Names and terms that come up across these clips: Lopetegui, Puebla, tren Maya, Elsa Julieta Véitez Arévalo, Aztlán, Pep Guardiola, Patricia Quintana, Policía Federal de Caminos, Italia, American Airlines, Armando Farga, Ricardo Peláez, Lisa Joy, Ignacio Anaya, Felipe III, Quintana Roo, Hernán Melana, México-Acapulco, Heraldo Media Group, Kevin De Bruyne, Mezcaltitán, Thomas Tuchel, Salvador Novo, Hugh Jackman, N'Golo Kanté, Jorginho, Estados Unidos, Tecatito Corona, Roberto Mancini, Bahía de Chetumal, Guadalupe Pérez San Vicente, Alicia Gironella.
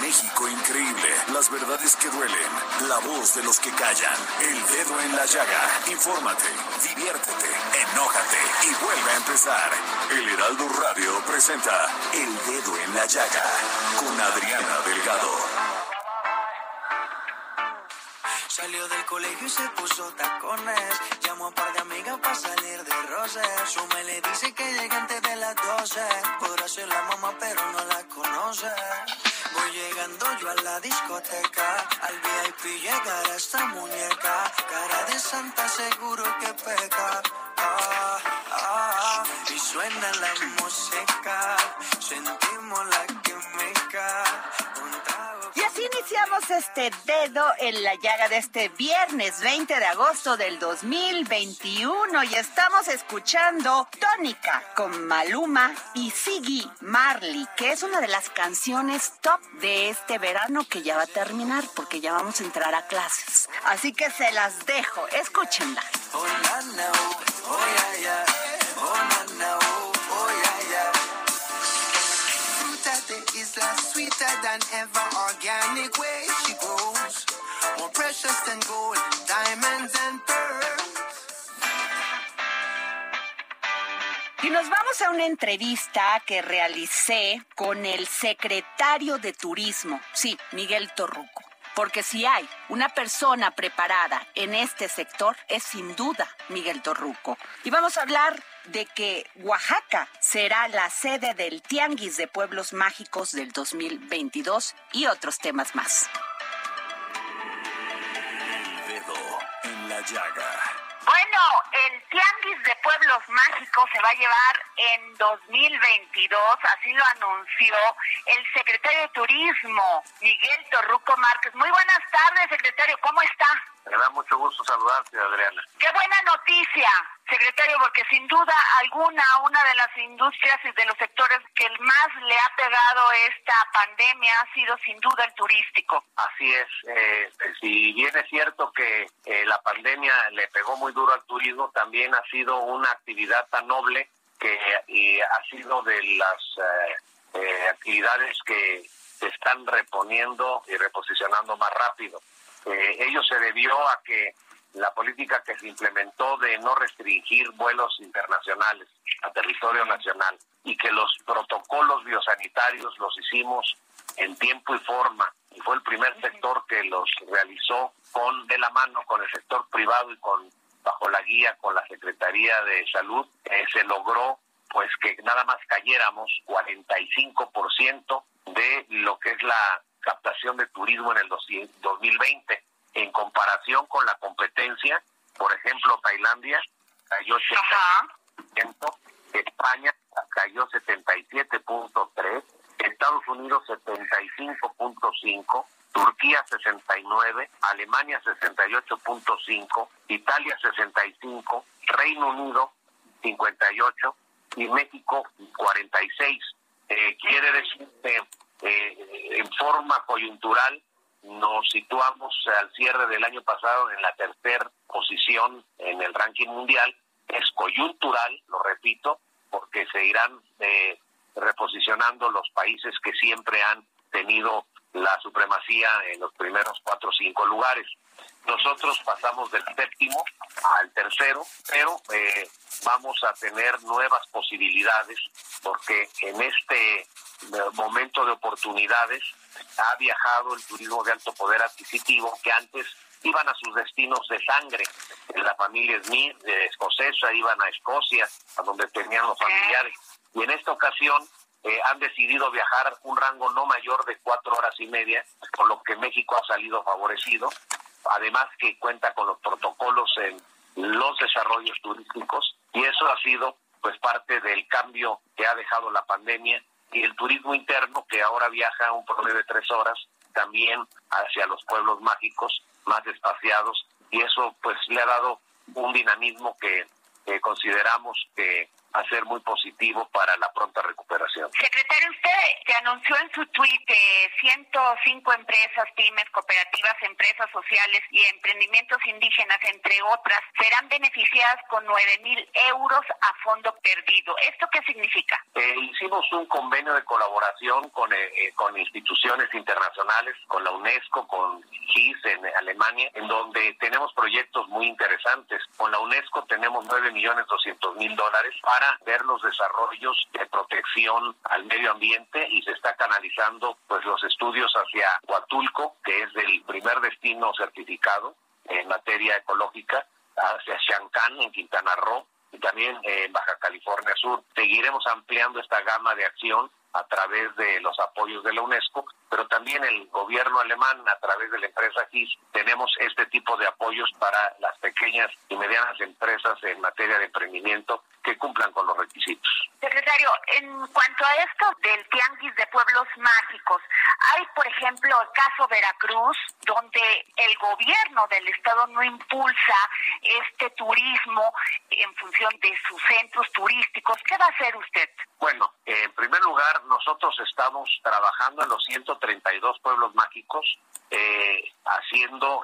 México increíble, las verdades que duelen, la voz de los que callan, el dedo en la llaga. Infórmate, diviértete, enójate y vuelve a empezar. El Heraldo Radio presenta El Dedo en la Llaga con Adriana Delgado. Salió del colegio y se puso tacones. Llamó a un par de amigas para salir de roces. Su me le dice que llega antes de las 12. Podrá ser la mamá pero no la conoce. Voy llegando yo a la discoteca, al VIP llegará esta muñeca, cara de santa seguro que peca, ah, ah, y suena la música, sentimos la química, un trago. Y así iniciamos este dedo en la llaga de este viernes 20 de agosto del 2021 y estamos escuchando Tónica con Maluma y Siggy Marley, que es una de las canciones top de este verano que ya va a terminar porque ya vamos a entrar a clases. Así que se las dejo, escúchenla. Oh, na, na, oh, yeah, yeah. Oh, na, na, oh, yeah, yeah. Fruta de isla, sweeter than ever, organic way she grows, more precious than gold, diamonds and pearls. Y nos vamos a una entrevista que realicé con el secretario de Turismo, sí, Miguel Torruco. Porque si hay una persona preparada en este sector, es sin duda Miguel Torruco. Y vamos a hablar de que Oaxaca será la sede del Tianguis de Pueblos Mágicos del 2022 y otros temas más. El dedo en la llaga. Bueno, el Tianguis de Pueblos Mágicos se va a llevar en 2022, así lo anunció el secretario de Turismo, Miguel Torruco Márquez. Muy buenas tardes, secretario, ¿cómo está? Me da mucho gusto saludarte, Adriana. ¡Qué buena noticia, secretario! Porque sin duda alguna, una de las industrias y de los sectores que más le ha pegado esta pandemia ha sido sin duda el turístico. Así es. Si bien es cierto que la pandemia le pegó muy duro al turismo, también ha sido una actividad tan noble que ha sido de las actividades que se están reponiendo y reposicionando más rápido. Ello se debió a que la política que se implementó de no restringir vuelos internacionales a territorio nacional y que los protocolos biosanitarios los hicimos en tiempo y forma, y fue el primer sector que los realizó de la mano con el sector privado y bajo la guía con la Secretaría de Salud. Se logró pues que nada más cayéramos 45% de lo que es la captación de turismo en el 2020, en comparación con la competencia. Por ejemplo, Tailandia cayó 80%, España cayó 77.3%, Estados Unidos 75.5%, Turquía 69%, Alemania 68.5%, Italia 65%, Reino Unido 58% y México 46%. Quiere decir que en forma coyuntural nos situamos al cierre del año pasado en la tercera posición en el ranking mundial. Es coyuntural, lo repito, porque se irán reposicionando los países que siempre han tenido la supremacía en los primeros 4 o 5 lugares. Nosotros pasamos del 7º al 3º, pero vamos a tener nuevas posibilidades porque en este momento de oportunidades ha viajado el turismo de alto poder adquisitivo que antes iban a sus destinos de sangre. La familia Smith de escocesa iban a Escocia, a donde tenían los familiares. Y en esta ocasión han decidido viajar un rango no mayor de 4 horas y media, por lo que México ha salido favorecido. Además que cuenta con los protocolos en los desarrollos turísticos y eso ha sido pues parte del cambio que ha dejado la pandemia y el turismo interno que ahora viaja a un promedio de 3 horas también hacia los pueblos mágicos más espaciados y eso pues le ha dado un dinamismo que consideramos que va a ser muy positivo para la pronta recuperación. Secretario, usted se anunció en su tuit que 105 empresas, pymes, cooperativas, empresas sociales y emprendimientos indígenas, entre otras, serán beneficiadas con 9,000 euros a fondo perdido. ¿Esto qué significa? Hicimos un convenio de colaboración con instituciones internacionales, con la UNESCO, con GIS en Alemania, en donde tenemos proyectos muy interesantes. Con la UNESCO tenemos $9,200,000 para ver los desarrollos de protección al medio ambiente y se está canalizando pues los estudios hacia Huatulco, que es el primer destino certificado en materia ecológica, hacia Xiancán en Quintana Roo y también en Baja California Sur. Seguiremos ampliando esta gama de acción a través de los apoyos de la UNESCO, pero también el gobierno alemán a través de la empresa GIS tenemos este tipo de apoyos para las pequeñas y medianas empresas en materia de emprendimiento que cumplan con los requisitos. Secretario, en cuanto a esto del Tianguis de Pueblos Mágicos, hay, por ejemplo, el caso Veracruz, donde el gobierno del estado no impulsa este turismo en función de sus centros turísticos. ¿Qué va a hacer usted? Bueno, en primer lugar, nosotros estamos trabajando en los 132 pueblos mágicos, haciendo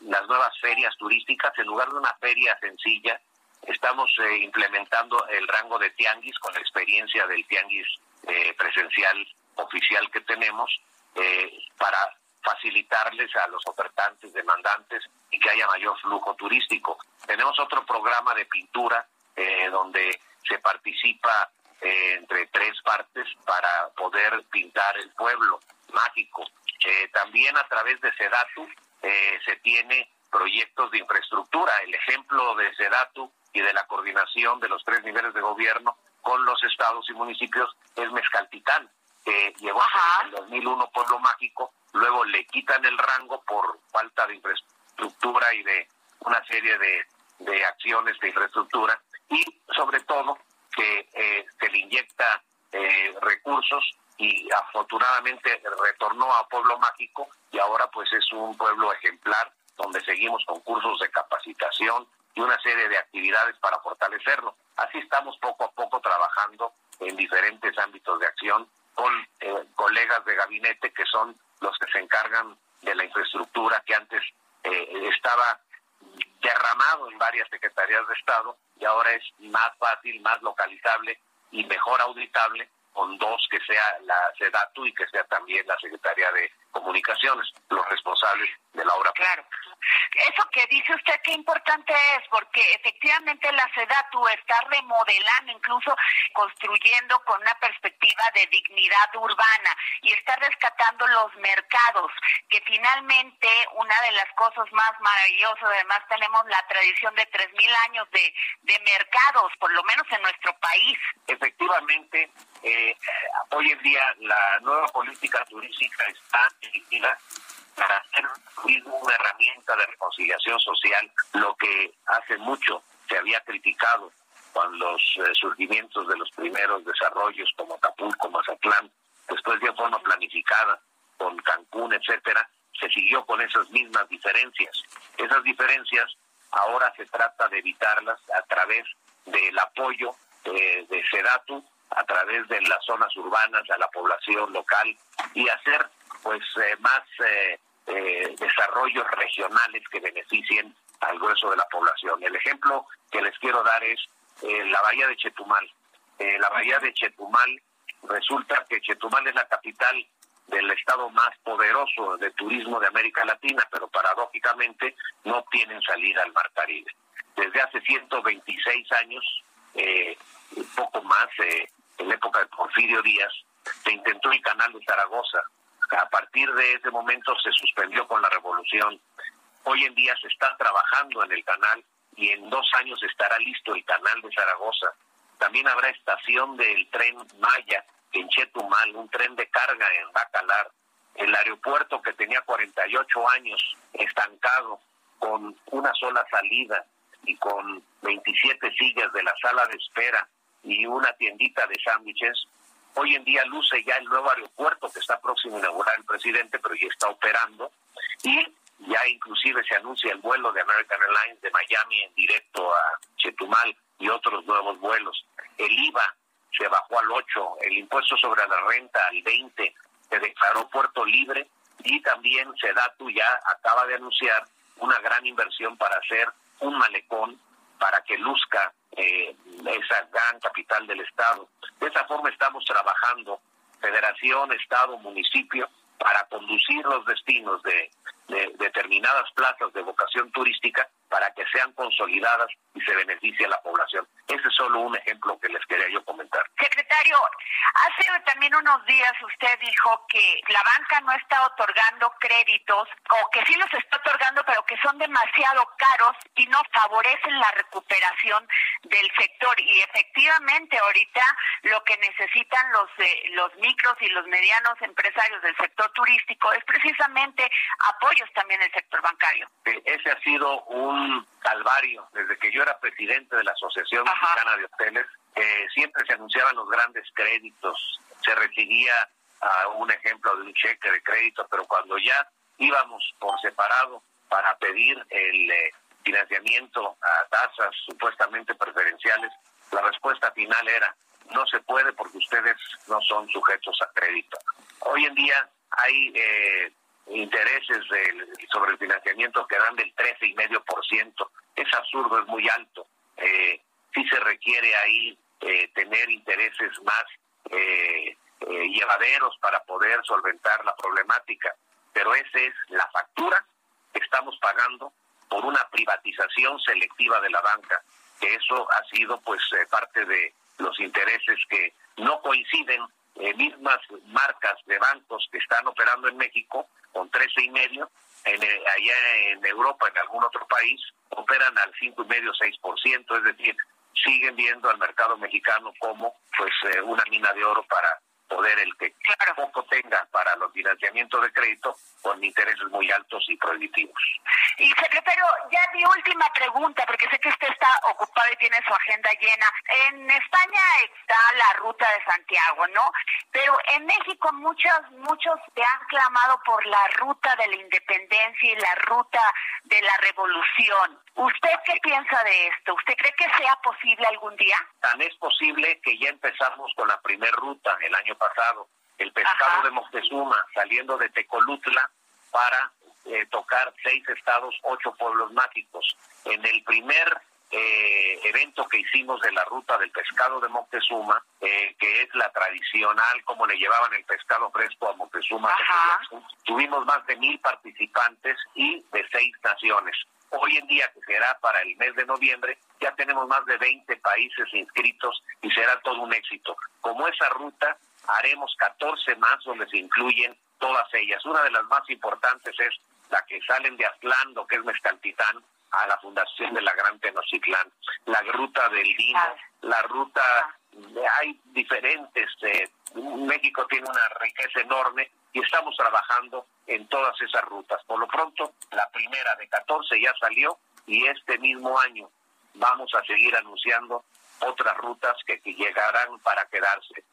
las nuevas ferias turísticas. En lugar de una feria sencilla, estamos implementando el rango de tianguis con la experiencia del tianguis presencial oficial que tenemos para facilitarles a los ofertantes, demandantes y que haya mayor flujo turístico. Tenemos otro programa de pintura donde se participa entre 3 partes para poder pintar el pueblo mágico. También a través de Sedatu se tiene proyectos de infraestructura. El ejemplo de Sedatu y de la coordinación de los 3 niveles de gobierno con los estados y municipios es Mezcaltitán, que llegó a ser en el 2001 Pueblo Mágico, luego le quitan el rango por falta de infraestructura y de una serie de acciones de infraestructura y sobre todo que se le inyecta recursos y afortunadamente retornó a Pueblo Mágico y ahora pues es un pueblo ejemplar donde seguimos con cursos de capacitación y una serie de actividades para fortalecerlo. Así estamos poco a poco trabajando en diferentes ámbitos de acción con colegas de gabinete que son los que se encargan de la infraestructura que antes estaba derramado en varias secretarías de Estado y ahora es más fácil, más localizable y mejor auditable con 2, que sea la Sedatu y que sea también la Secretaría de Comunicaciones, los responsables de la obra pública. Claro. Eso que dice usted, qué importante es, porque efectivamente la Sedatu está remodelando, incluso construyendo con una perspectiva de dignidad urbana y está rescatando los mercados, que finalmente una de las cosas más maravillosas, además tenemos la tradición de 3,000 años de mercados, por lo menos en nuestro país. Efectivamente, hoy en día la nueva política turística está dirigida para hacer una herramienta de reconciliación social, lo que hace mucho se había criticado con los surgimientos de los primeros desarrollos como Acapulco, Mazatlán, después de forma planificada con Cancún, etcétera, se siguió con esas mismas diferencias. Esas diferencias ahora se trata de evitarlas a través del apoyo de Sedatu, a través de las zonas urbanas, a la población local y hacer pues más desarrollos regionales que beneficien al grueso de la población. El ejemplo que les quiero dar es la Bahía de Chetumal. La Bahía de Chetumal, resulta que Chetumal es la capital del estado más poderoso de turismo de América Latina, pero paradójicamente no tienen salida al Mar Caribe. Desde hace 126 años, poco más, en la época de Porfirio Díaz, se intentó el canal de Zaragoza. A partir de ese momento se suspendió con la revolución. Hoy en día se está trabajando en el canal y en 2 años estará listo el canal de Zaragoza. También habrá estación del tren Maya en Chetumal, un tren de carga en Bacalar. El aeropuerto que tenía 48 años estancado con una sola salida y con 27 sillas de la sala de espera y una tiendita de sándwiches, hoy en día luce ya el nuevo aeropuerto que está próximo a inaugurar el presidente, pero ya está operando, y ya inclusive se anuncia el vuelo de American Airlines de Miami en directo a Chetumal y otros nuevos vuelos. El IVA se bajó al 8%, el impuesto sobre la renta al 20%, se declaró puerto libre, y también Sedatu ya acaba de anunciar una gran inversión para hacer un malecón para que luzca esa gran capital del estado. De esa forma estamos trabajando, federación, estado, municipio, para conducir los destinos de determinadas plazas de vocación turística para que sean consolidadas y se beneficie a la población. Ese es solo un ejemplo que les quería yo comentar. Secretario, hace también unos días usted dijo que la banca no está otorgando créditos, o que sí los está otorgando, pero que son demasiado caros y no favorecen la recuperación del sector. Y efectivamente ahorita lo que necesitan los micros y los medianos empresarios del sector turístico es precisamente apoyos también del sector bancario. Ese ha sido un calvario. Desde que yo era presidente de la Asociación Mexicana de Hoteles, siempre se anunciaban los grandes créditos, se recibía un ejemplo de un cheque de crédito, pero cuando ya íbamos por separado para pedir el financiamiento a tasas supuestamente preferenciales, la respuesta final era: no se puede porque ustedes no son sujetos a crédito. Hoy en día hay intereses sobre el financiamiento que dan del 13,5%. Es absurdo, es muy alto. Sí se requiere ahí tener intereses más llevaderos para poder solventar la problemática. Pero esa es la factura que estamos pagando por una privatización selectiva de la banca, que eso ha sido pues parte de los intereses que no coinciden. Mismas marcas de bancos que están operando en México con 13,5%, allá en Europa, en algún otro país, operan al 5,5%, 6%, es decir, siguen viendo al mercado mexicano como pues una mina de oro para poder el que poco tenga para los financiamientos de crédito con intereses muy altos y prohibitivos. Y secretario, ya mi última pregunta, porque sé que usted está ocupado y tiene su agenda llena. En España está la ruta de Santiago, ¿no? Pero en México muchos se han clamado por la ruta de la independencia y la ruta de la revolución. ¿Usted qué piensa de esto? ¿Usted cree que sea posible algún día? Tan es posible que ya empezamos con la primera ruta el año pasado, el pescado de Moctezuma, saliendo de Tecolutla para tocar 6 estados, 8 pueblos mágicos. En el primer evento que hicimos de la ruta del pescado de Moctezuma, que es la tradicional, como le llevaban el pescado fresco a Moctezuma, tuvimos más de 1,000 participantes y de 6 naciones. Hoy en día, que será para el mes de noviembre, ya tenemos más de 20 países inscritos y será todo un éxito. Como esa ruta, haremos 14 más donde se incluyen todas ellas. Una de las más importantes es la que salen de Aztlán, que es Mezcaltitán, a la fundación de la Gran Tenochtitlán, la ruta del Dino, la ruta... Hay diferentes... México tiene una riqueza enorme y estamos trabajando en todas esas rutas. Por lo pronto, la primera de 14 ya salió y este mismo año vamos a seguir anunciando otras rutas que llegarán para quedarse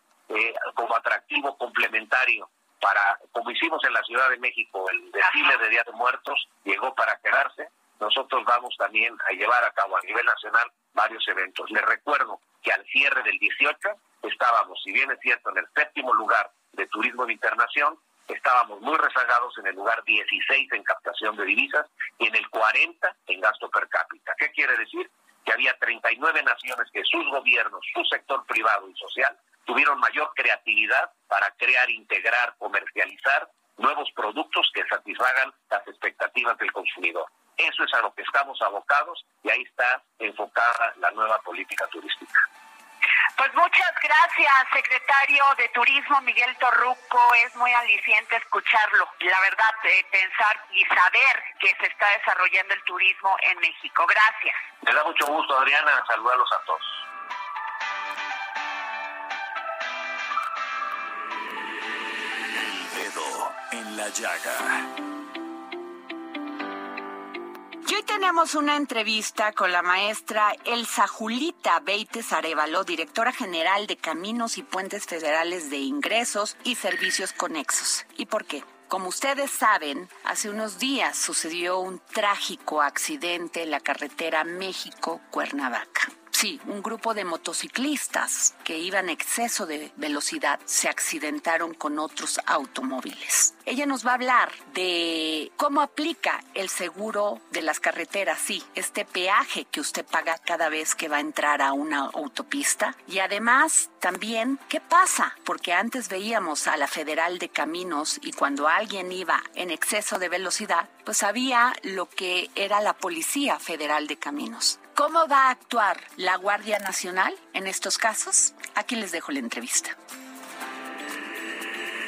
como atractivo complementario, para como hicimos en la Ciudad de México, el desfile de Día de Muertos llegó para quedarse. Nosotros vamos también a llevar a cabo a nivel nacional varios eventos. Les recuerdo que al cierre del 18 estábamos, si bien es cierto, en el 7º lugar de turismo de internación, estábamos muy rezagados en el lugar 16 en captación de divisas y en el 40 en gasto per cápita. ¿Qué quiere decir? Que había 39 naciones que sus gobiernos, su sector privado y social tuvieron mayor creatividad para crear, integrar, comercializar nuevos productos que satisfagan las expectativas del consumidor. Eso es a lo que estamos abocados y ahí está enfocada la nueva política turística. Pues muchas gracias, secretario de Turismo Miguel Torruco. Es muy aliciente escucharlo. La verdad, pensar y saber que se está desarrollando el turismo en México. Gracias. Me da mucho gusto, Adriana, saludarlos a todos. En la llaga. Y hoy tenemos una entrevista con la maestra Elsa Julieta Véitez Arévalo, directora general de Caminos y Puentes Federales de Ingresos y Servicios Conexos. ¿Y por qué? Como ustedes saben, hace unos días sucedió un trágico accidente en la carretera México-Cuernavaca. Sí, un grupo de motociclistas que iban a exceso de velocidad se accidentaron con otros automóviles. Ella nos va a hablar de cómo aplica el seguro de las carreteras, sí, este peaje que usted paga cada vez que va a entrar a una autopista. Y además, también, ¿qué pasa? Porque antes veíamos a la Federal de Caminos y cuando alguien iba en exceso de velocidad, pues había lo que era la Policía Federal de Caminos. ¿Cómo va a actuar la Guardia Nacional en estos casos? Aquí les dejo la entrevista.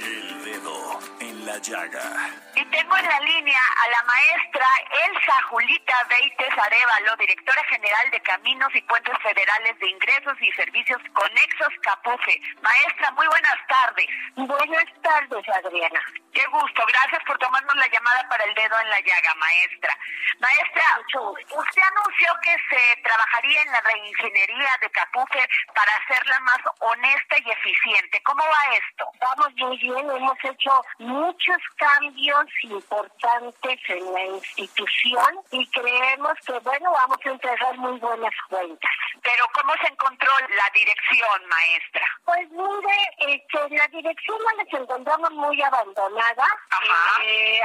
El dedo en la llaga. Y tengo en la línea a la maestra Elsa Julieta Véitez Arévalo, directora general de Caminos y Puentes Federales de Ingresos y Servicios Conexos, Capufe. Maestra, muy buenas tardes. Buenas tardes, Adriana. Qué gusto, gracias por tomarnos la llamada para el dedo en la llaga, maestra. Maestra, usted anunció que se trabajaría en la reingeniería de Capufe para hacerla más honesta y eficiente. ¿Cómo va esto? Vamos muy bien, hemos hecho muchos cambios importantes en la institución y creemos que, bueno, vamos a entregar muy buenas cuentas. Pero ¿cómo se encontró la dirección, maestra? Pues mire, la dirección la nos encontramos muy abandonada.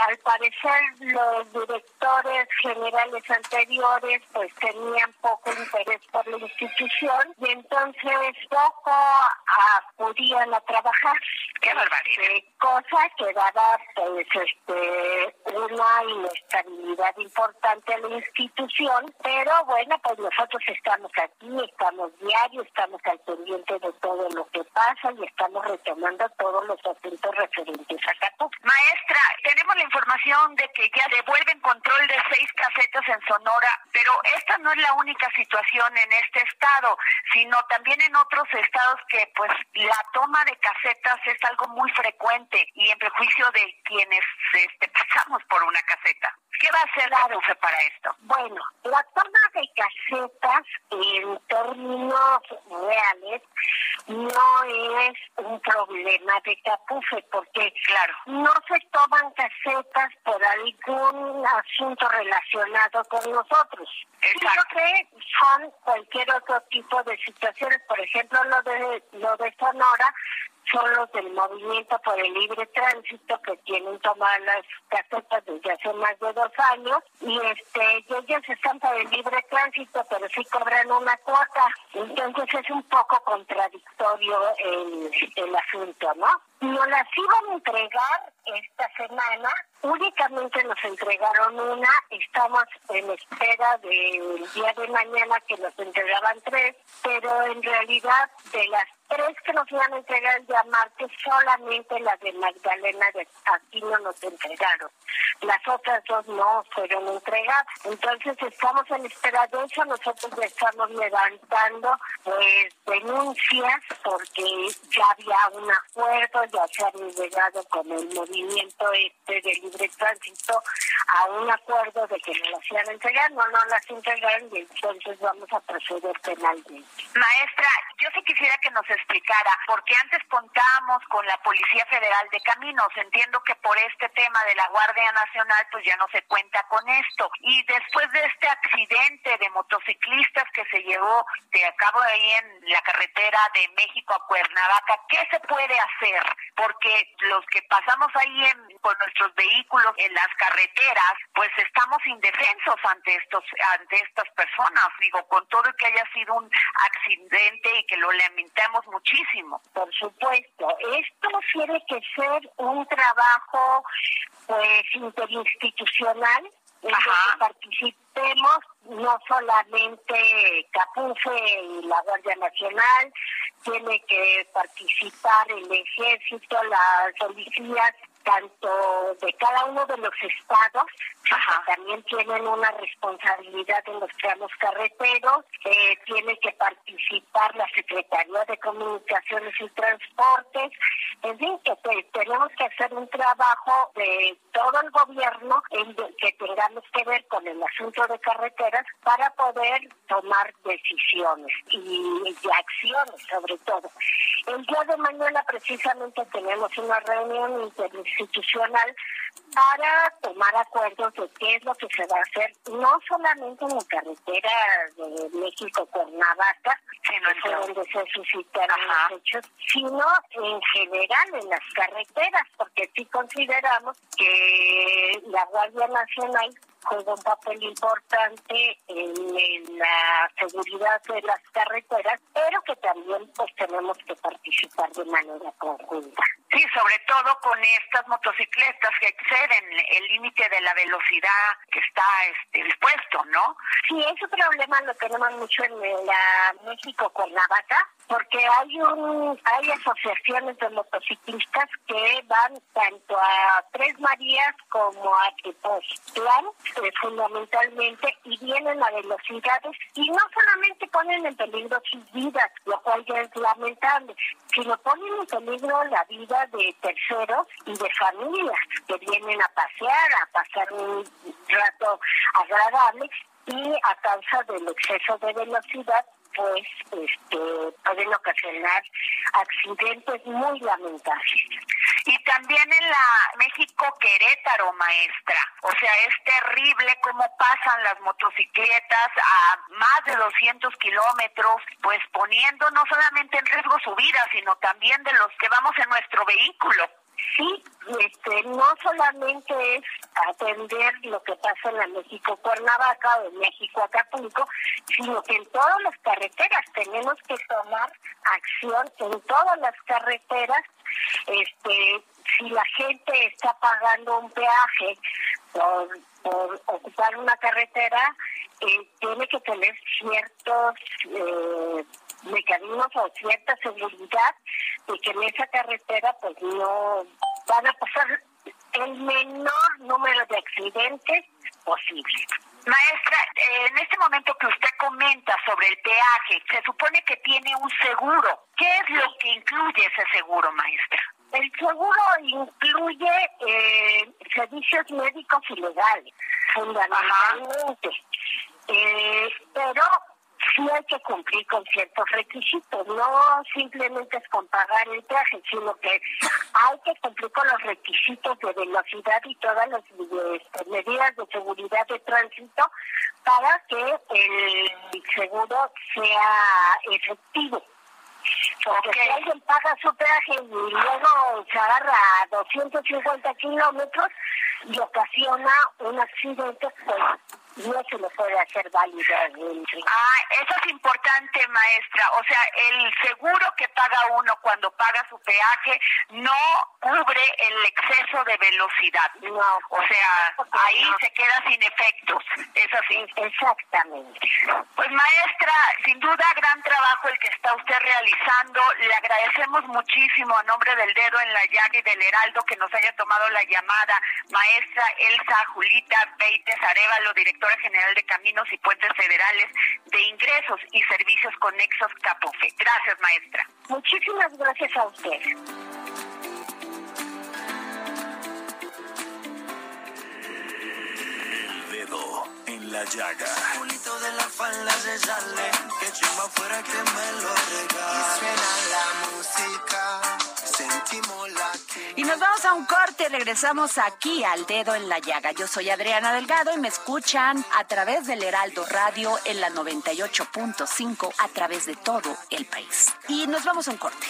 Al parecer los directores generales anteriores pues tenían poco interés por la institución y entonces poco acudían a trabajar. ¡Qué barbaridad! Cosa que daba pues, una inestabilidad importante a la institución, pero bueno, pues nosotros estamos aquí, estamos diarios, estamos al pendiente de todo lo que pasa y estamos retomando todos los asuntos referentes a Católica. Maestra, tenemos la información de que ya devuelven control de 6 casetas en Sonora, pero esta no es la única situación en este estado, sino también en otros estados que pues la toma de casetas es algo muy frecuente y en prejuicio de quienes pasamos por una caseta. ¿Qué va a hacer la UFE para esto? Bueno, la toma de casetas en términos reales no es un problema de Capufe, porque claro, no se toman casetas por algún asunto relacionado con nosotros. Exacto. Creo que son cualquier otro tipo de situaciones, por ejemplo, lo de Sonora, son los del Movimiento por el Libre Tránsito que tienen tomadas las casetas desde hace más de 2 años y ellos están por el libre tránsito pero sí cobran una cuota, entonces es un poco contradictorio el asunto, ¿no? Nos las iban a entregar esta semana, únicamente nos entregaron una, estamos en espera del día de mañana que nos entregaban 3, pero en realidad de las 3 que nos iban a entregar el día martes, solamente las de Magdalena de aquí no nos entregaron, las otras 2 no fueron entregadas, entonces estamos en espera de eso, nosotros ya estamos levantando denuncias porque ya había un acuerdo, ya se han llegado con el movimiento de libre tránsito a un acuerdo de que no las iban a entregar, no las entregaron y entonces vamos a proceder penalmente. Maestra, yo sí quisiera que nos explicara, porque antes contábamos con la Policía Federal de Caminos, entiendo que por este tema de la Guardia Nacional pues ya no se cuenta con esto, y después de este accidente de motociclistas que se llevó de a cabo ahí en la carretera de México a Cuernavaca, ¿qué se puede hacer? porque los que pasamos ahí con nuestros vehículos en las carreteras, pues estamos indefensos ante estas personas, digo, con todo que haya sido un accidente y que lo lamentamos muchísimo. Por supuesto, esto tiene que ser un trabajo pues interinstitucional, en donde participemos no solamente Capufe y la Guardia Nacional, tiene que participar el Ejército, las policías, tanto de cada uno de los estados, que también tienen una responsabilidad en los tramos carreteros, tiene que participar la Secretaría de Comunicaciones y Transportes, en fin, que tenemos que hacer un trabajo de todo el gobierno en que tengamos que ver con el asunto de carreteras para poder tomar decisiones y acciones sobre todo. El día de mañana precisamente tenemos una reunión interinstitucional para tomar acuerdos de qué es lo que se va a hacer, no solamente en la carretera de México-Cuernavaca, donde se suscitaron los hechos, sino en general en las carreteras, porque sí consideramos que la Guardia Nacional juega un papel importante en la seguridad de las carreteras, pero que también pues tenemos que participar de manera conjunta. Sí, sobre todo con estas motocicletas que exceden el límite de la velocidad que está dispuesto, ¿no? Sí, ese problema lo tenemos mucho en la México-Cuernavaca, porque hay asociaciones de motociclistas que van tanto a Tres Marías como a Tepoztlán, fundamentalmente, y vienen a velocidades y no solamente ponen en peligro sus vidas, lo cual ya es lamentable, sino ponen en peligro la vida de terceros y de familias que vienen a pasear, a pasar un rato agradable, y a causa del exceso de velocidad pues pueden ocasionar accidentes muy lamentables. Y también en la México-Querétaro, maestra, o sea, es terrible cómo pasan las motocicletas a más de 200 kilómetros, pues poniendo no solamente en riesgo su vida, sino también de los que vamos en nuestro vehículo. Sí, no solamente es atender lo que pasa en la México-Cuernavaca o en México-Acapulco, sino que en todas las carreteras tenemos que tomar acción en todas las carreteras. Si la gente está pagando un peaje por ocupar una carretera, tiene que tener ciertos mecanismos o cierta seguridad de que en esa carretera pues no van a pasar el menor número de accidentes posible. Maestra, en este momento que usted comenta sobre el peaje, se supone que tiene un seguro. ¿Qué es lo que incluye ese seguro, maestra? El seguro incluye servicios médicos y legales, fundamentalmente. Pero sí hay que cumplir con ciertos requisitos, no simplemente es con pagar el peaje, sino que hay que cumplir con los requisitos de velocidad y todas las medidas de seguridad de tránsito para que el seguro sea efectivo. Porque si alguien paga su peaje y luego se agarra a 250 kilómetros y ocasiona un accidente, pues no se lo puede hacer válido. Eso es importante, maestra. O sea, el seguro que paga uno cuando paga su peaje no cubre el exceso de velocidad. No. O sea, ahí no se queda sin efectos. Es así. Exactamente. Pues, maestra, sin duda, gran trabajo el que está usted realizando. Le agradecemos muchísimo a nombre del Dedo en la Llaga y del Heraldo que nos haya tomado la llamada. Maestra Elsa Julieta Véitez Arévalo, directora general de Caminos y Puentes Federales de Ingresos y Servicios Conexos, Capufe. Gracias, maestra. Muchísimas gracias a usted. El Dedo en la Llaga. El culito de la falda se sale, que chumba fuera que me lo regale. Suena la música, sentimos la que... Y nos vamos a un corte, regresamos aquí al Dedo en la Llaga. Yo soy Adriana Delgado y me escuchan a través del Heraldo Radio en la 98.5 a través de todo el país. Y nos vamos a un corte.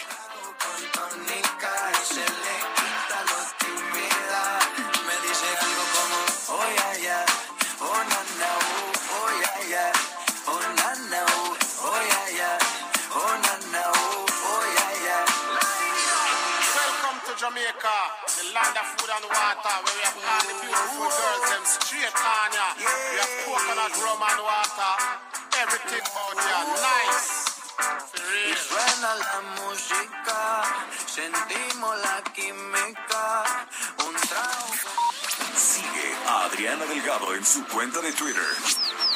Jamaica, the land of food and water, where we have all the beautiful girls and straight on ya. We have coconut rum and water, everything out here nice, for real. Suena la música, sentimos la química, un trago. Sigue a Adriana Delgado en su cuenta de Twitter.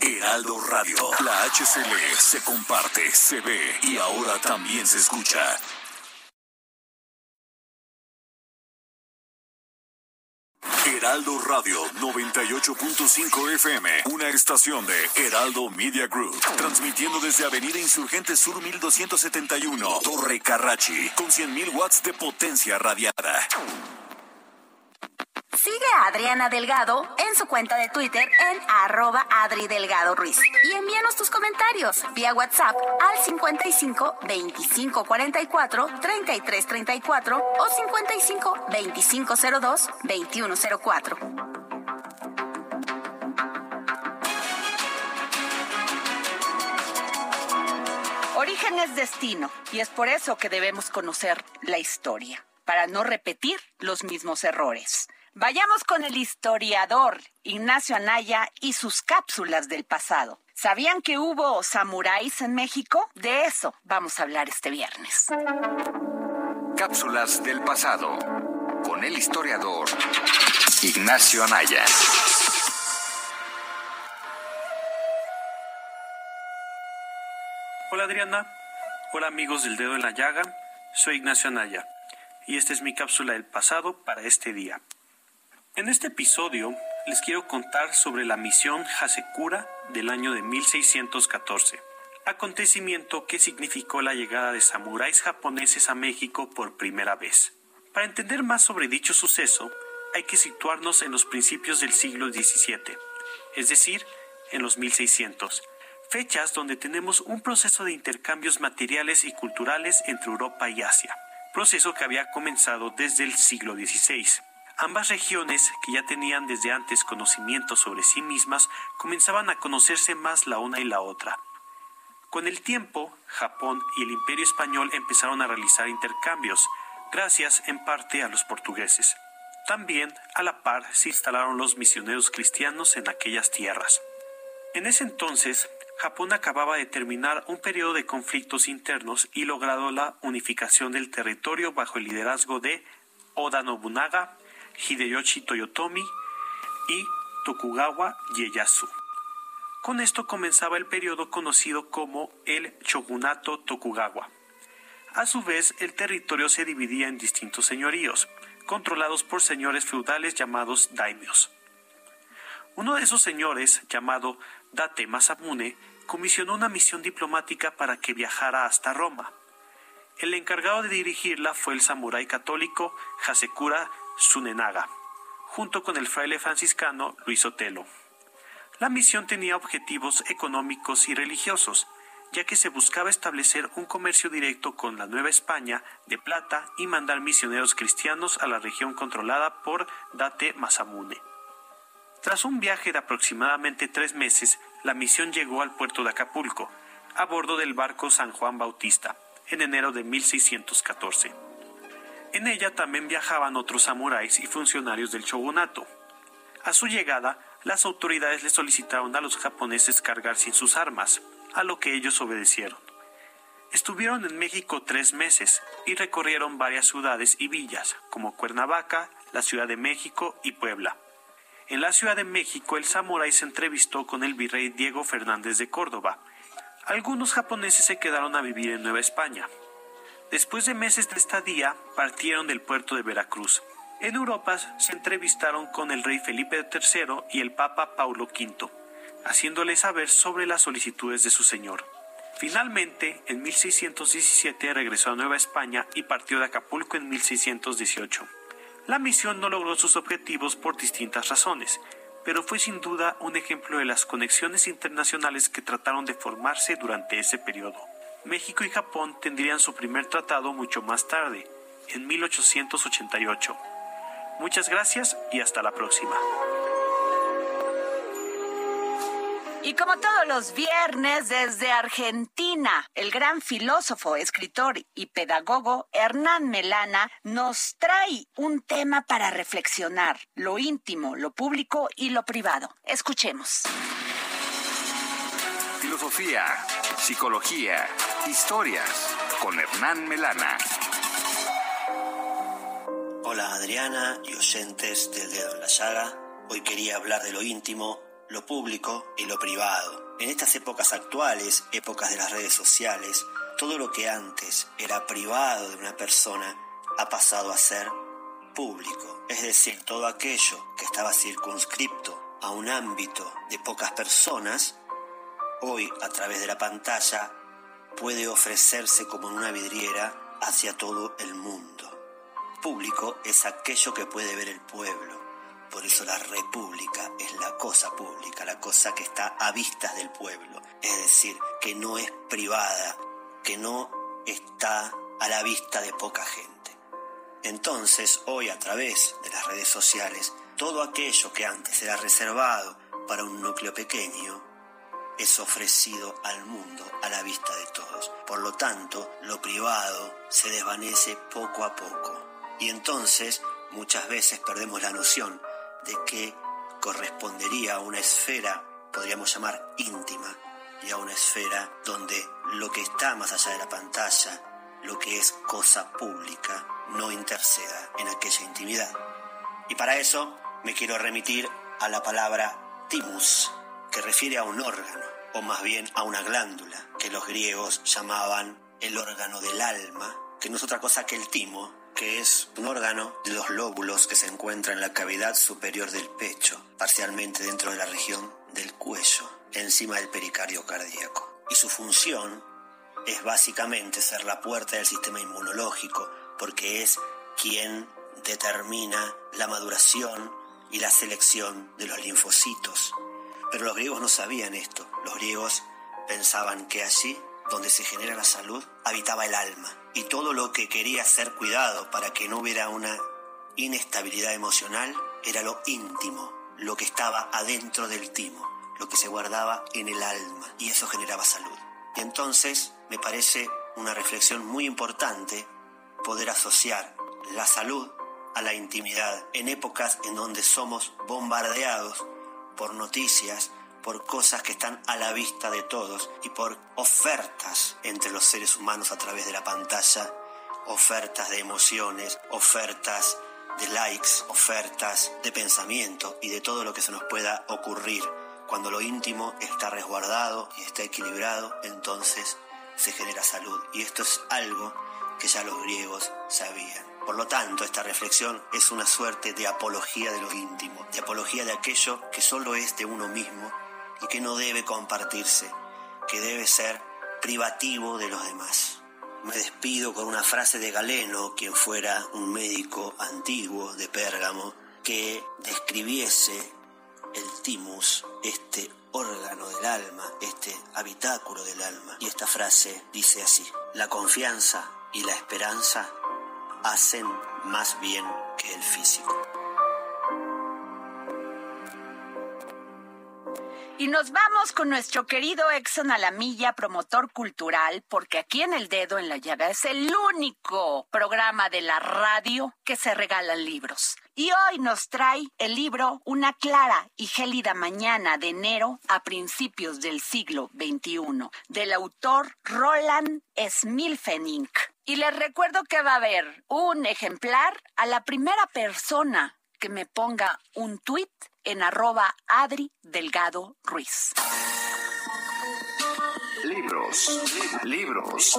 Heraldo Radio, la HCL se comparte, se ve y ahora también se escucha. Heraldo Radio 98.5 FM, una estación de Heraldo Media Group, transmitiendo desde Avenida Insurgente Sur 1271, Torre Carrachi, con 100.000 watts de potencia radiada. Sigue a Adriana Delgado en su cuenta de Twitter en @AdriDelgadoRuiz y envíanos tus comentarios vía WhatsApp al 55 25 44 33 34 o 55 25 02 21 04. Origen es destino y es por eso que debemos conocer la historia, para no repetir los mismos errores. Vayamos con el historiador Ignacio Anaya y sus cápsulas del pasado. ¿Sabían que hubo samuráis en México? De eso vamos a hablar este viernes. Cápsulas del pasado con el historiador Ignacio Anaya. Hola Adriana, hola amigos del Dedo en la Llaga, soy Ignacio Anaya y esta es mi cápsula del pasado para este día. En este episodio les quiero contar sobre la misión Hasekura del año de 1614, acontecimiento que significó la llegada de samuráis japoneses a México por primera vez. Para entender más sobre dicho suceso, hay que situarnos en los principios del siglo XVII, es decir, en los 1600, fechas donde tenemos un proceso de intercambios materiales y culturales entre Europa y Asia, proceso que había comenzado desde el siglo XVI. Ambas regiones, que ya tenían desde antes conocimiento sobre sí mismas, comenzaban a conocerse más la una y la otra. Con el tiempo, Japón y el Imperio Español empezaron a realizar intercambios, gracias en parte a los portugueses. También, a la par, se instalaron los misioneros cristianos en aquellas tierras. En ese entonces, Japón acababa de terminar un periodo de conflictos internos y logrado la unificación del territorio bajo el liderazgo de Oda Nobunaga, Hideyoshi Toyotomi y Tokugawa Ieyasu. Con esto comenzaba el periodo conocido como el shogunato Tokugawa. A su vez, el territorio se dividía en distintos señoríos, controlados por señores feudales llamados daimios. Uno de esos señores, llamado Date Masamune, comisionó una misión diplomática para que viajara hasta Roma. El encargado de dirigirla fue el samurái católico Hasekura Tsunenaga, junto con el fraile franciscano Luis Otelo. La misión tenía objetivos económicos y religiosos, ya que se buscaba establecer un comercio directo con la Nueva España de plata y mandar misioneros cristianos a la región controlada por Date Masamune. Tras un viaje de aproximadamente 3 meses, la misión llegó al puerto de Acapulco, a bordo del barco San Juan Bautista, en enero de 1614. En ella también viajaban otros samuráis y funcionarios del shogunato. A su llegada, las autoridades le solicitaron a los japoneses cargar sin sus armas, a lo que ellos obedecieron. Estuvieron en México 3 meses y recorrieron varias ciudades y villas, como Cuernavaca, la Ciudad de México y Puebla. En la Ciudad de México, el samurái se entrevistó con el virrey Diego Fernández de Córdoba. Algunos japoneses se quedaron a vivir en Nueva España. Después de meses de estadía, partieron del puerto de Veracruz. En Europa se entrevistaron con el rey Felipe III y el papa Paulo V, haciéndole saber sobre las solicitudes de su señor. Finalmente, en 1617 regresó a Nueva España y partió de Acapulco en 1618. La misión no logró sus objetivos por distintas razones, pero fue sin duda un ejemplo de las conexiones internacionales que trataron de formarse durante ese periodo. México y Japón tendrían su primer tratado mucho más tarde, en 1888. Muchas gracias y hasta la próxima. Y como todos los viernes, desde Argentina, el gran filósofo, escritor y pedagogo Hernán Melana nos trae un tema para reflexionar: lo íntimo, lo público y lo privado. Escuchemos. Filosofía, psicología, historias, con Hernán Melana. Hola Adriana y oyentes del Dedo en la Llaga. Hoy quería hablar de lo íntimo, lo público y lo privado. En estas épocas actuales, épocas de las redes sociales, todo lo que antes era privado de una persona ha pasado a ser público. Es decir, todo aquello que estaba circunscripto a un ámbito de pocas personas, hoy a través de la pantalla puede ofrecerse como en una vidriera hacia todo el mundo. Público es aquello que puede ver el pueblo. Por eso la república es la cosa pública, la cosa que está a vistas del pueblo. Es decir, que no es privada, que no está a la vista de poca gente. Entonces, hoy a través de las redes sociales, todo aquello que antes era reservado para un núcleo pequeño es ofrecido al mundo, a la vista de todos. Por lo tanto, lo privado se desvanece poco a poco. Y entonces, muchas veces perdemos la noción de que correspondería a una esfera, podríamos llamar íntima, y a una esfera donde lo que está más allá de la pantalla, lo que es cosa pública, no interceda en aquella intimidad. Y para eso me quiero remitir a la palabra thymus, que refiere a un órgano, o más bien a una glándula, que los griegos llamaban el órgano del alma, que no es otra cosa que el timo, que es un órgano de los lóbulos que se encuentra en la cavidad superior del pecho, parcialmente dentro de la región del cuello, encima del pericardio cardíaco. Y su función es básicamente ser la puerta del sistema inmunológico, porque es quien determina la maduración y la selección de los linfocitos. Pero los griegos no sabían esto. Los griegos pensaban que allí, donde se genera la salud, habitaba el alma. Y todo lo que quería ser cuidado para que no hubiera una inestabilidad emocional era lo íntimo, lo que estaba adentro del timo, lo que se guardaba en el alma, y eso generaba salud. Y entonces me parece una reflexión muy importante poder asociar la salud a la intimidad en épocas en donde somos bombardeados por noticias, por cosas que están a la vista de todos y por ofertas entre los seres humanos a través de la pantalla, ofertas de emociones, ofertas de likes, ofertas de pensamiento y de todo lo que se nos pueda ocurrir. Cuando lo íntimo está resguardado y está equilibrado, entonces se genera salud. Y esto es algo que ya los griegos sabían. Por lo tanto, esta reflexión es una suerte de apología de lo íntimo, de apología de aquello que solo es de uno mismo y que no debe compartirse, que debe ser privativo de los demás. Me despido con una frase de Galeno, quien fuera un médico antiguo de Pérgamo, que describiese el thymus, este órgano del alma, este habitáculo del alma. Y esta frase dice así: la confianza y la esperanza hacen más bien que el físico. Y nos vamos con nuestro querido Exxon a la Milla, promotor cultural, porque aquí en El Dedo en la Llaga es el único programa de la radio que se regalan libros. Y hoy nos trae el libro Una clara y gélida mañana de enero a principios del siglo XXI, del autor Roland Schimmelfennig. Y les recuerdo que va a haber un ejemplar a la primera persona que me ponga un tuit en @AdriDelgadoRuiz. Libros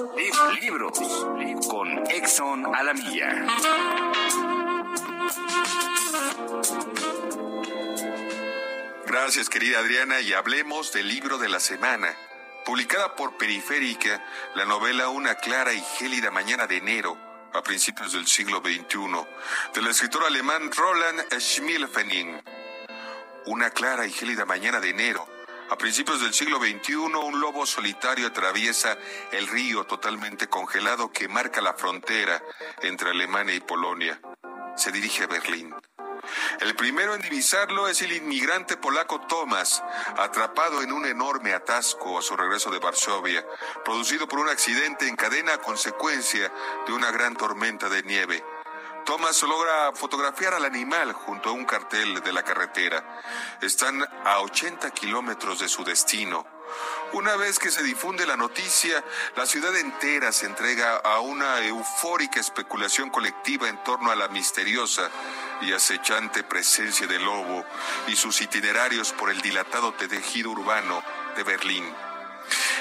con Exxon a la Milla. Gracias, querida Adriana, y hablemos del libro de la semana. Publicada por Periférica, la novela Una clara y gélida mañana de enero a principios del siglo XXI, del escritor alemán Roland Schimmelfenning. Una clara y gélida mañana de enero, a principios del siglo XXI, un lobo solitario atraviesa el río totalmente congelado que marca la frontera entre Alemania y Polonia. Se dirige a Berlín. El primero en divisarlo es el inmigrante polaco Tomasz, atrapado en un enorme atasco a su regreso de Varsovia, producido por un accidente en cadena a consecuencia de una gran tormenta de nieve. Tomasz logra fotografiar al animal junto a un cartel de la carretera. Están a 80 kilómetros de su destino. Una vez que se difunde la noticia, la ciudad entera se entrega a una eufórica especulación colectiva en torno a la misteriosa y acechante presencia del lobo y sus itinerarios por el dilatado tejido urbano de Berlín.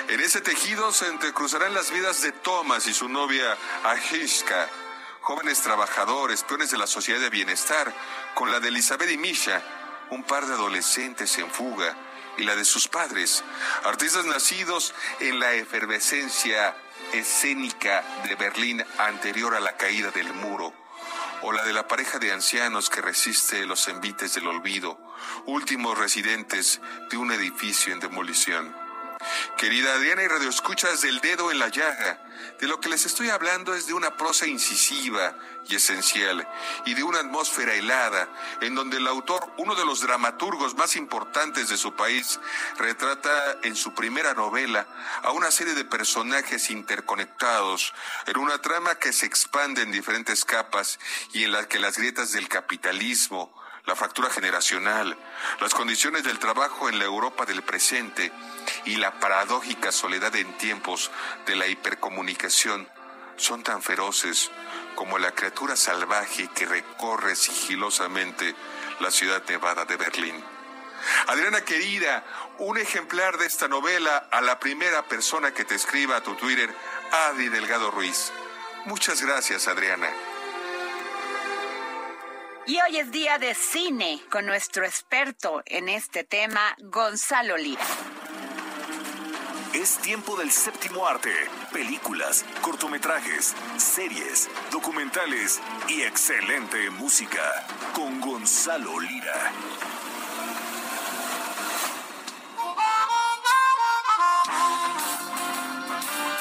En ese tejido se entrecruzarán las vidas de Tomasz y su novia Agnieszka, jóvenes trabajadores, peones de la sociedad de bienestar, con la de Elizabeth y Misha, un par de adolescentes en fuga, y la de sus padres, artistas nacidos en la efervescencia escénica de Berlín anterior a la caída del muro, o la de la pareja de ancianos que resiste los envites del olvido, últimos residentes de un edificio en demolición. Querida Adriana y radioescuchas del Dedo en la Llaga, de lo que les estoy hablando es de una prosa incisiva y esencial, y de una atmósfera helada, en donde el autor, uno de los dramaturgos más importantes de su país, retrata en su primera novela a una serie de personajes interconectados, en una trama que se expande en diferentes capas y en la que las grietas del capitalismo, la fractura generacional, las condiciones del trabajo en la Europa del presente y la paradójica soledad en tiempos de la hipercomunicación son tan feroces como la criatura salvaje que recorre sigilosamente la ciudad nevada de Berlín. Adriana querida, un ejemplar de esta novela a la primera persona que te escriba a tu Twitter, Adri Delgado Ruiz. Muchas gracias, Adriana. Y hoy es día de cine con nuestro experto en este tema, Gonzalo Lira. Es tiempo del séptimo arte, películas, cortometrajes, series, documentales y excelente música con Gonzalo Lira.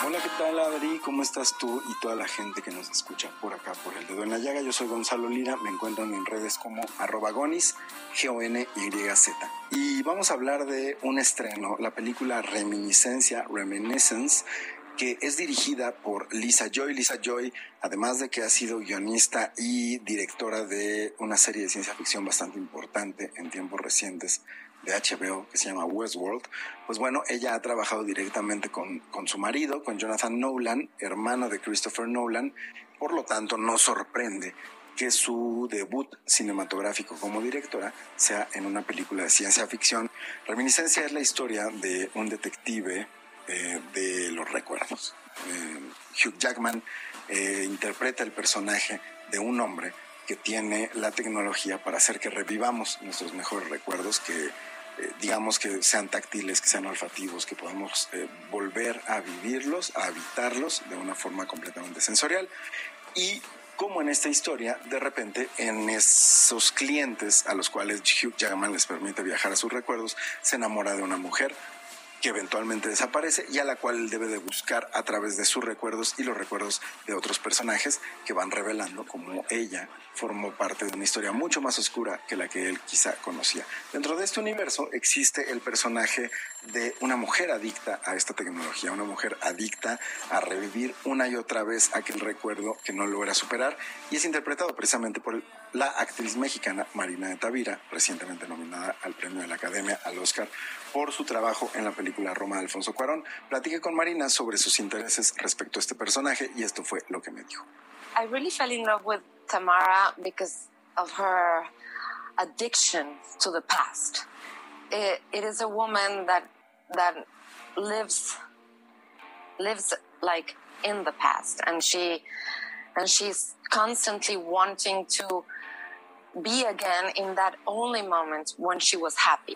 Hola, ¿qué tal, Adri? ¿Cómo estás tú y toda la gente que nos escucha por acá, por El Dedo en la Llaga? Yo soy Gonzalo Lira, me encuentran en redes como @gonis, GONYZ. Y vamos a hablar de un estreno, la película Reminiscence, que es dirigida por Lisa Joy. Lisa Joy, además de que ha sido guionista y directora de una serie de ciencia ficción bastante importante en tiempos recientes, de HBO, que se llama Westworld, pues bueno, ella ha trabajado directamente con su marido, con Jonathan Nolan, hermano de Christopher Nolan. Por lo tanto, no sorprende que su debut cinematográfico como directora sea en una película de ciencia ficción. Reminiscencia es la historia de un detective de los recuerdos. Hugh Jackman interpreta el personaje de un hombre que tiene la tecnología para hacer que revivamos nuestros mejores recuerdos, que digamos que sean táctiles, que sean olfativos, que podamos volver a vivirlos, a habitarlos de una forma completamente sensorial. Y como en esta historia, de repente, en esos clientes a los cuales Hugh Jackman les permite viajar a sus recuerdos, se enamora de una mujer que eventualmente desaparece y a la cual él debe de buscar a través de sus recuerdos y los recuerdos de otros personajes que van revelando cómo ella formó parte de una historia mucho más oscura que la que él quizá conocía. Dentro de este universo existe el personaje de una mujer adicta a esta tecnología, una mujer adicta a revivir una y otra vez aquel recuerdo que no logra superar, y es interpretado precisamente por la actriz mexicana Marina de Tavira, recientemente nominada al premio de la Academia, al Oscar, por su trabajo en la película Roma de Alfonso Cuarón. Platiqué con Marina sobre sus intereses respecto a este personaje y esto fue lo que me dijo. I really fell in love with Tamara because of her addiction to the past. It is a woman that lives like in the past, and she's constantly wanting to be again in that only moment when she was happy.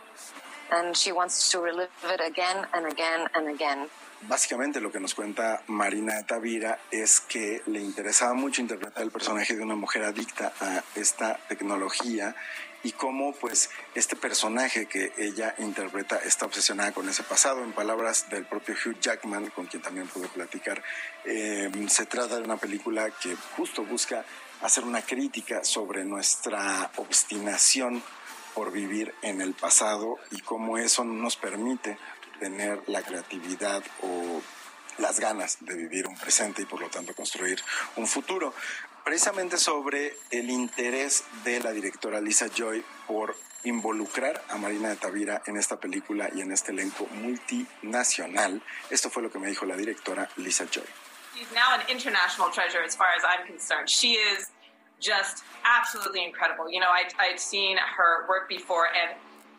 And she wants to relive it again and again and again. Básicamente lo que nos cuenta Marina Tavira es que le interesaba mucho interpretar el personaje de una mujer adicta a esta tecnología y cómo pues este personaje que ella interpreta está obsesionada con ese pasado. En palabras del propio Hugh Jackman, con quien también pude platicar, se trata de una película que justo busca hacer una crítica sobre nuestra obstinación por vivir en el pasado y cómo eso no nos permite tener la creatividad o las ganas de vivir un presente y por lo tanto construir un futuro. Precisamente sobre el interés de la directora Lisa Joy por involucrar a Marina de Tavira en esta película y en este elenco multinacional. Esto fue lo que me dijo la directora Lisa Joy. She's now an international treasure as far as I'm concerned. She is just absolutely incredible. You know, I'd seen her work before, and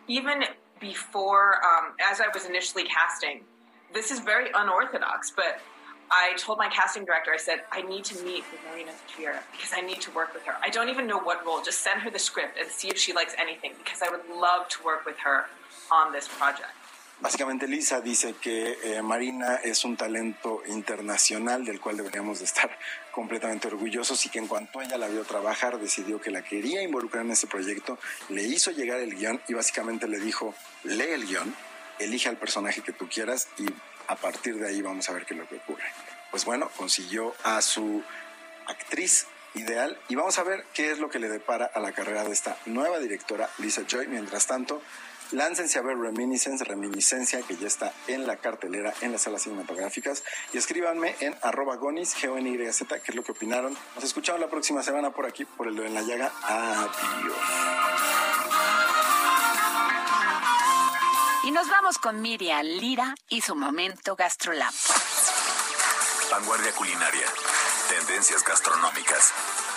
even before, as I was initially casting, this is very unorthodox, but I told my casting director, I said, I need to meet with Marina Tavira because I need to work with her. I don't even know what role, just send her the script and see if she likes anything because I would love to work with her on this project. Básicamente Lisa dice que Marina es un talento internacional del cual deberíamos de estar completamente orgullosos y que en cuanto ella la vio trabajar decidió que la quería involucrar en este proyecto, le hizo llegar el guión y básicamente le dijo, lee el guión, elige al personaje que tú quieras y a partir de ahí vamos a ver qué es lo que ocurre. Pues bueno, consiguió a su actriz ideal y vamos a ver qué es lo que le depara a la carrera de esta nueva directora Lisa Joy. Mientras tanto, láncense a ver Reminiscencia, que ya está en la cartelera, en las salas cinematográficas. Y escríbanme en @gonis, GONYZ, qué es lo que opinaron. Nos escuchamos la próxima semana por aquí, por el Dedo en la Llaga. Adiós. Y nos vamos con Miriam Lira y su momento Gastrolab. Vanguardia culinaria, tendencias gastronómicas,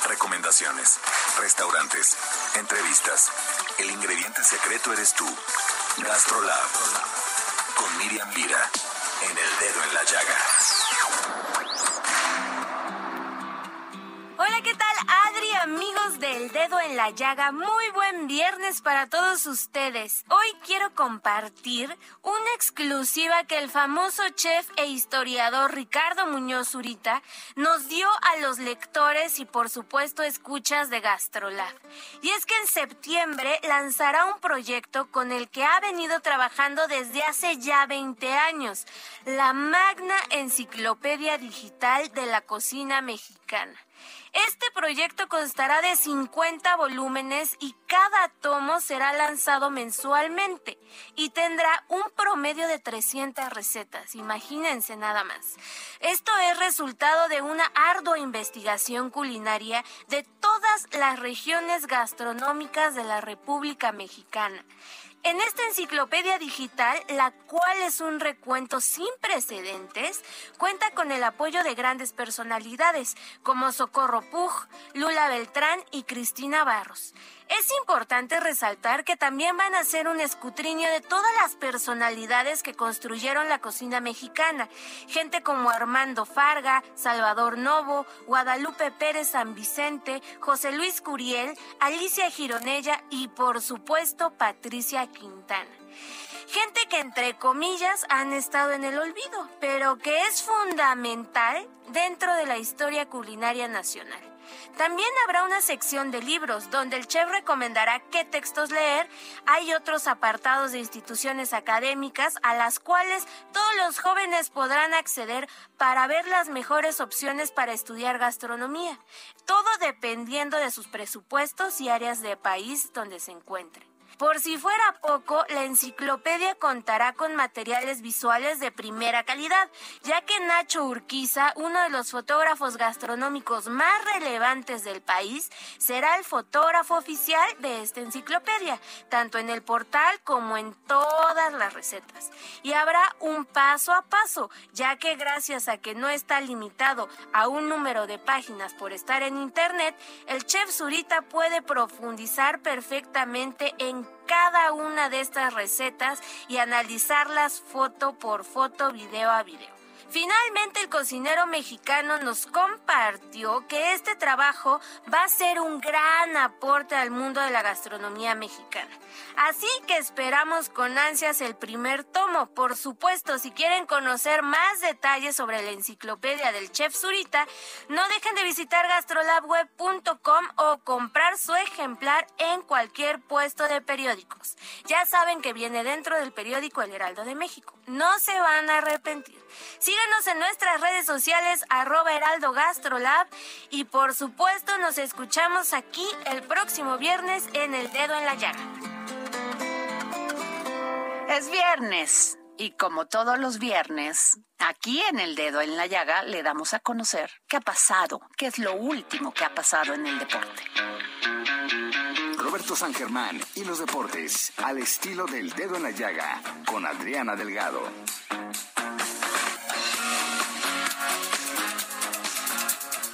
recomendaciones, restaurantes, entrevistas. El ingrediente secreto eres tú. Gastrolab con Miriam Lira en El Dedo en la Llaga. Hola, ¿qué tal? Adri, amigos del Dedo en la Llaga, muy buen viernes para todos ustedes. Hoy quiero compartir una exclusiva que el famoso chef e historiador Ricardo Muñoz Zurita nos dio a los lectores y por supuesto escuchas de Gastrolab. Y es que en septiembre lanzará un proyecto con el que ha venido trabajando desde hace ya 20 años, la Magna Enciclopedia Digital de la Cocina Mexicana. Este proyecto constará de 50 volúmenes y cada tomo será lanzado mensualmente y tendrá un promedio de 300 recetas, imagínense nada más. Esto es resultado de una ardua investigación culinaria de todas las regiones gastronómicas de la República Mexicana. En esta enciclopedia digital, la cual es un recuento sin precedentes, cuenta con el apoyo de grandes personalidades como Socorro Pug, Lula Beltrán y Cristina Barros. Es importante resaltar que también van a hacer un escudriño de todas las personalidades que construyeron la cocina mexicana. Gente como Armando Farga, Salvador Novo, Guadalupe Pérez San Vicente, José Luis Curiel, Alicia Gironella y por supuesto Patricia Quintana. Gente que entre comillas han estado en el olvido, pero que es fundamental dentro de la historia culinaria nacional. También habrá una sección de libros donde el chef recomendará qué textos leer. Hay otros apartados de instituciones académicas a las cuales todos los jóvenes podrán acceder para ver las mejores opciones para estudiar gastronomía, todo dependiendo de sus presupuestos y áreas de país donde se encuentren. Por si fuera poco, la enciclopedia contará con materiales visuales de primera calidad, ya que Nacho Urquiza, uno de los fotógrafos gastronómicos más relevantes del país, será el fotógrafo oficial de esta enciclopedia, tanto en el portal como en todas las recetas. Y habrá un paso a paso, ya que gracias a que no está limitado a un número de páginas por estar en internet, el chef Zurita puede profundizar perfectamente en cada una de estas recetas y analizarlas foto por foto, video a video. Finalmente, el cocinero mexicano nos compartió que este trabajo va a ser un gran aporte al mundo de la gastronomía mexicana. Así que esperamos con ansias el primer tomo. Por supuesto, si quieren conocer más detalles sobre la enciclopedia del chef Zurita, no dejen de visitar gastrolabweb.com o comprar su ejemplar en cualquier puesto de periódicos. Ya saben que viene dentro del periódico El Heraldo de México. No se van a arrepentir. Síganos en nuestras redes sociales, @heraldogastrolab, y por supuesto nos escuchamos aquí el próximo viernes en El Dedo en la Llaga. Es viernes, y como todos los viernes, aquí en El Dedo en la Llaga le damos a conocer qué ha pasado, qué es lo último que ha pasado en el deporte. Roberto San Germán y los deportes, al estilo del Dedo en la Llaga, con Adriana Delgado.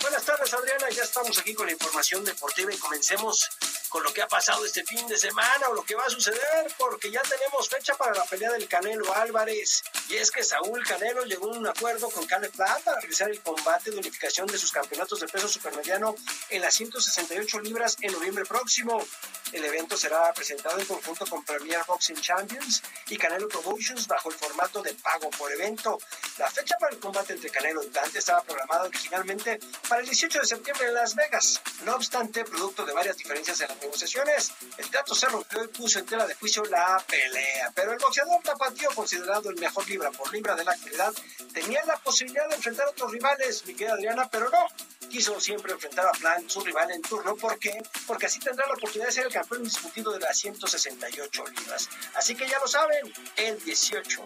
Buenas tardes, Adriana, ya estamos aquí con la información deportiva y comencemos con lo que ha pasado este fin de semana o lo que va a suceder, porque ya tenemos fecha para la pelea del Canelo Álvarez. Y es que Saúl Canelo llegó a un acuerdo con Caleb Plant para realizar el combate de unificación de sus campeonatos de peso supermediano en las 168 libras en noviembre próximo. El evento será presentado en conjunto con Premier Boxing Champions y Canelo Promotions bajo el formato de pago por evento. La fecha para el combate entre Canelo y Plant estaba programada originalmente para el 18 de septiembre en Las Vegas. No obstante, producto de varias diferencias en la negociaciones, el trato se rompió y puso en tela de juicio la pelea, pero el boxeador tapatío, considerado el mejor libra por libra de la actividad, tenía la posibilidad de enfrentar a otros rivales, mi querida Adriana, pero no, quiso siempre enfrentar a Plant, su rival en turno. ¿Por qué? Porque así tendrá la oportunidad de ser el campeón indiscutido de las 168 libras, así que ya lo saben, el 18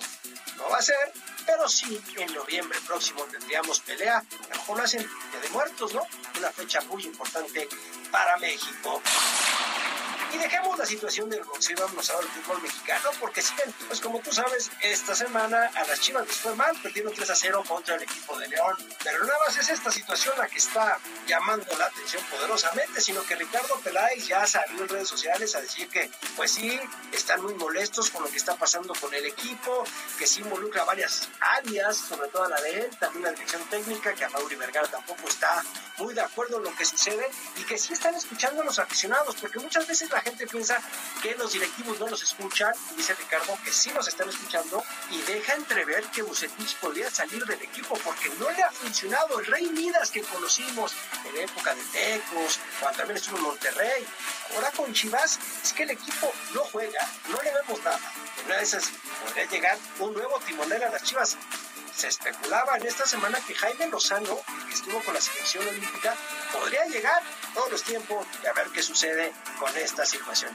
no va a ser, pero sí en noviembre próximo tendríamos pelea, a lo mejor lo hacen Día de Muertos, ¿no? Una fecha muy importante para México. Y dejemos la situación del boxeo y vamos ahora al fútbol mexicano, porque si bien, pues como tú sabes, esta semana a las Chivas les fue mal, perdieron 3-0 contra el equipo de León. Pero nada más es esta situación la que está llamando la atención poderosamente, sino que Ricardo Peláez ya salió en redes sociales a decir que, pues sí, están muy molestos con lo que está pasando con el equipo, que sí involucra varias áreas, sobre todo la de él, también la dirección técnica, que a Mauri Vergara tampoco está muy de acuerdo en lo que sucede, y que sí están escuchando a los aficionados, porque muchas veces la gente piensa que los directivos no los escuchan, y dice Ricardo que sí los están escuchando, y deja entrever que Bucetich podría salir del equipo porque no le ha funcionado. El Rey Midas que conocimos en época de Tecos, cuando también estuvo en Monterrey, ahora con Chivas, es que el equipo no juega, no le vemos nada. En una de esas podría llegar un nuevo timonel a las Chivas. Se especulaba en esta semana que Jaime Lozano, el que estuvo con la selección olímpica, podría llegar todos los tiempos y a ver qué sucede con esta situación.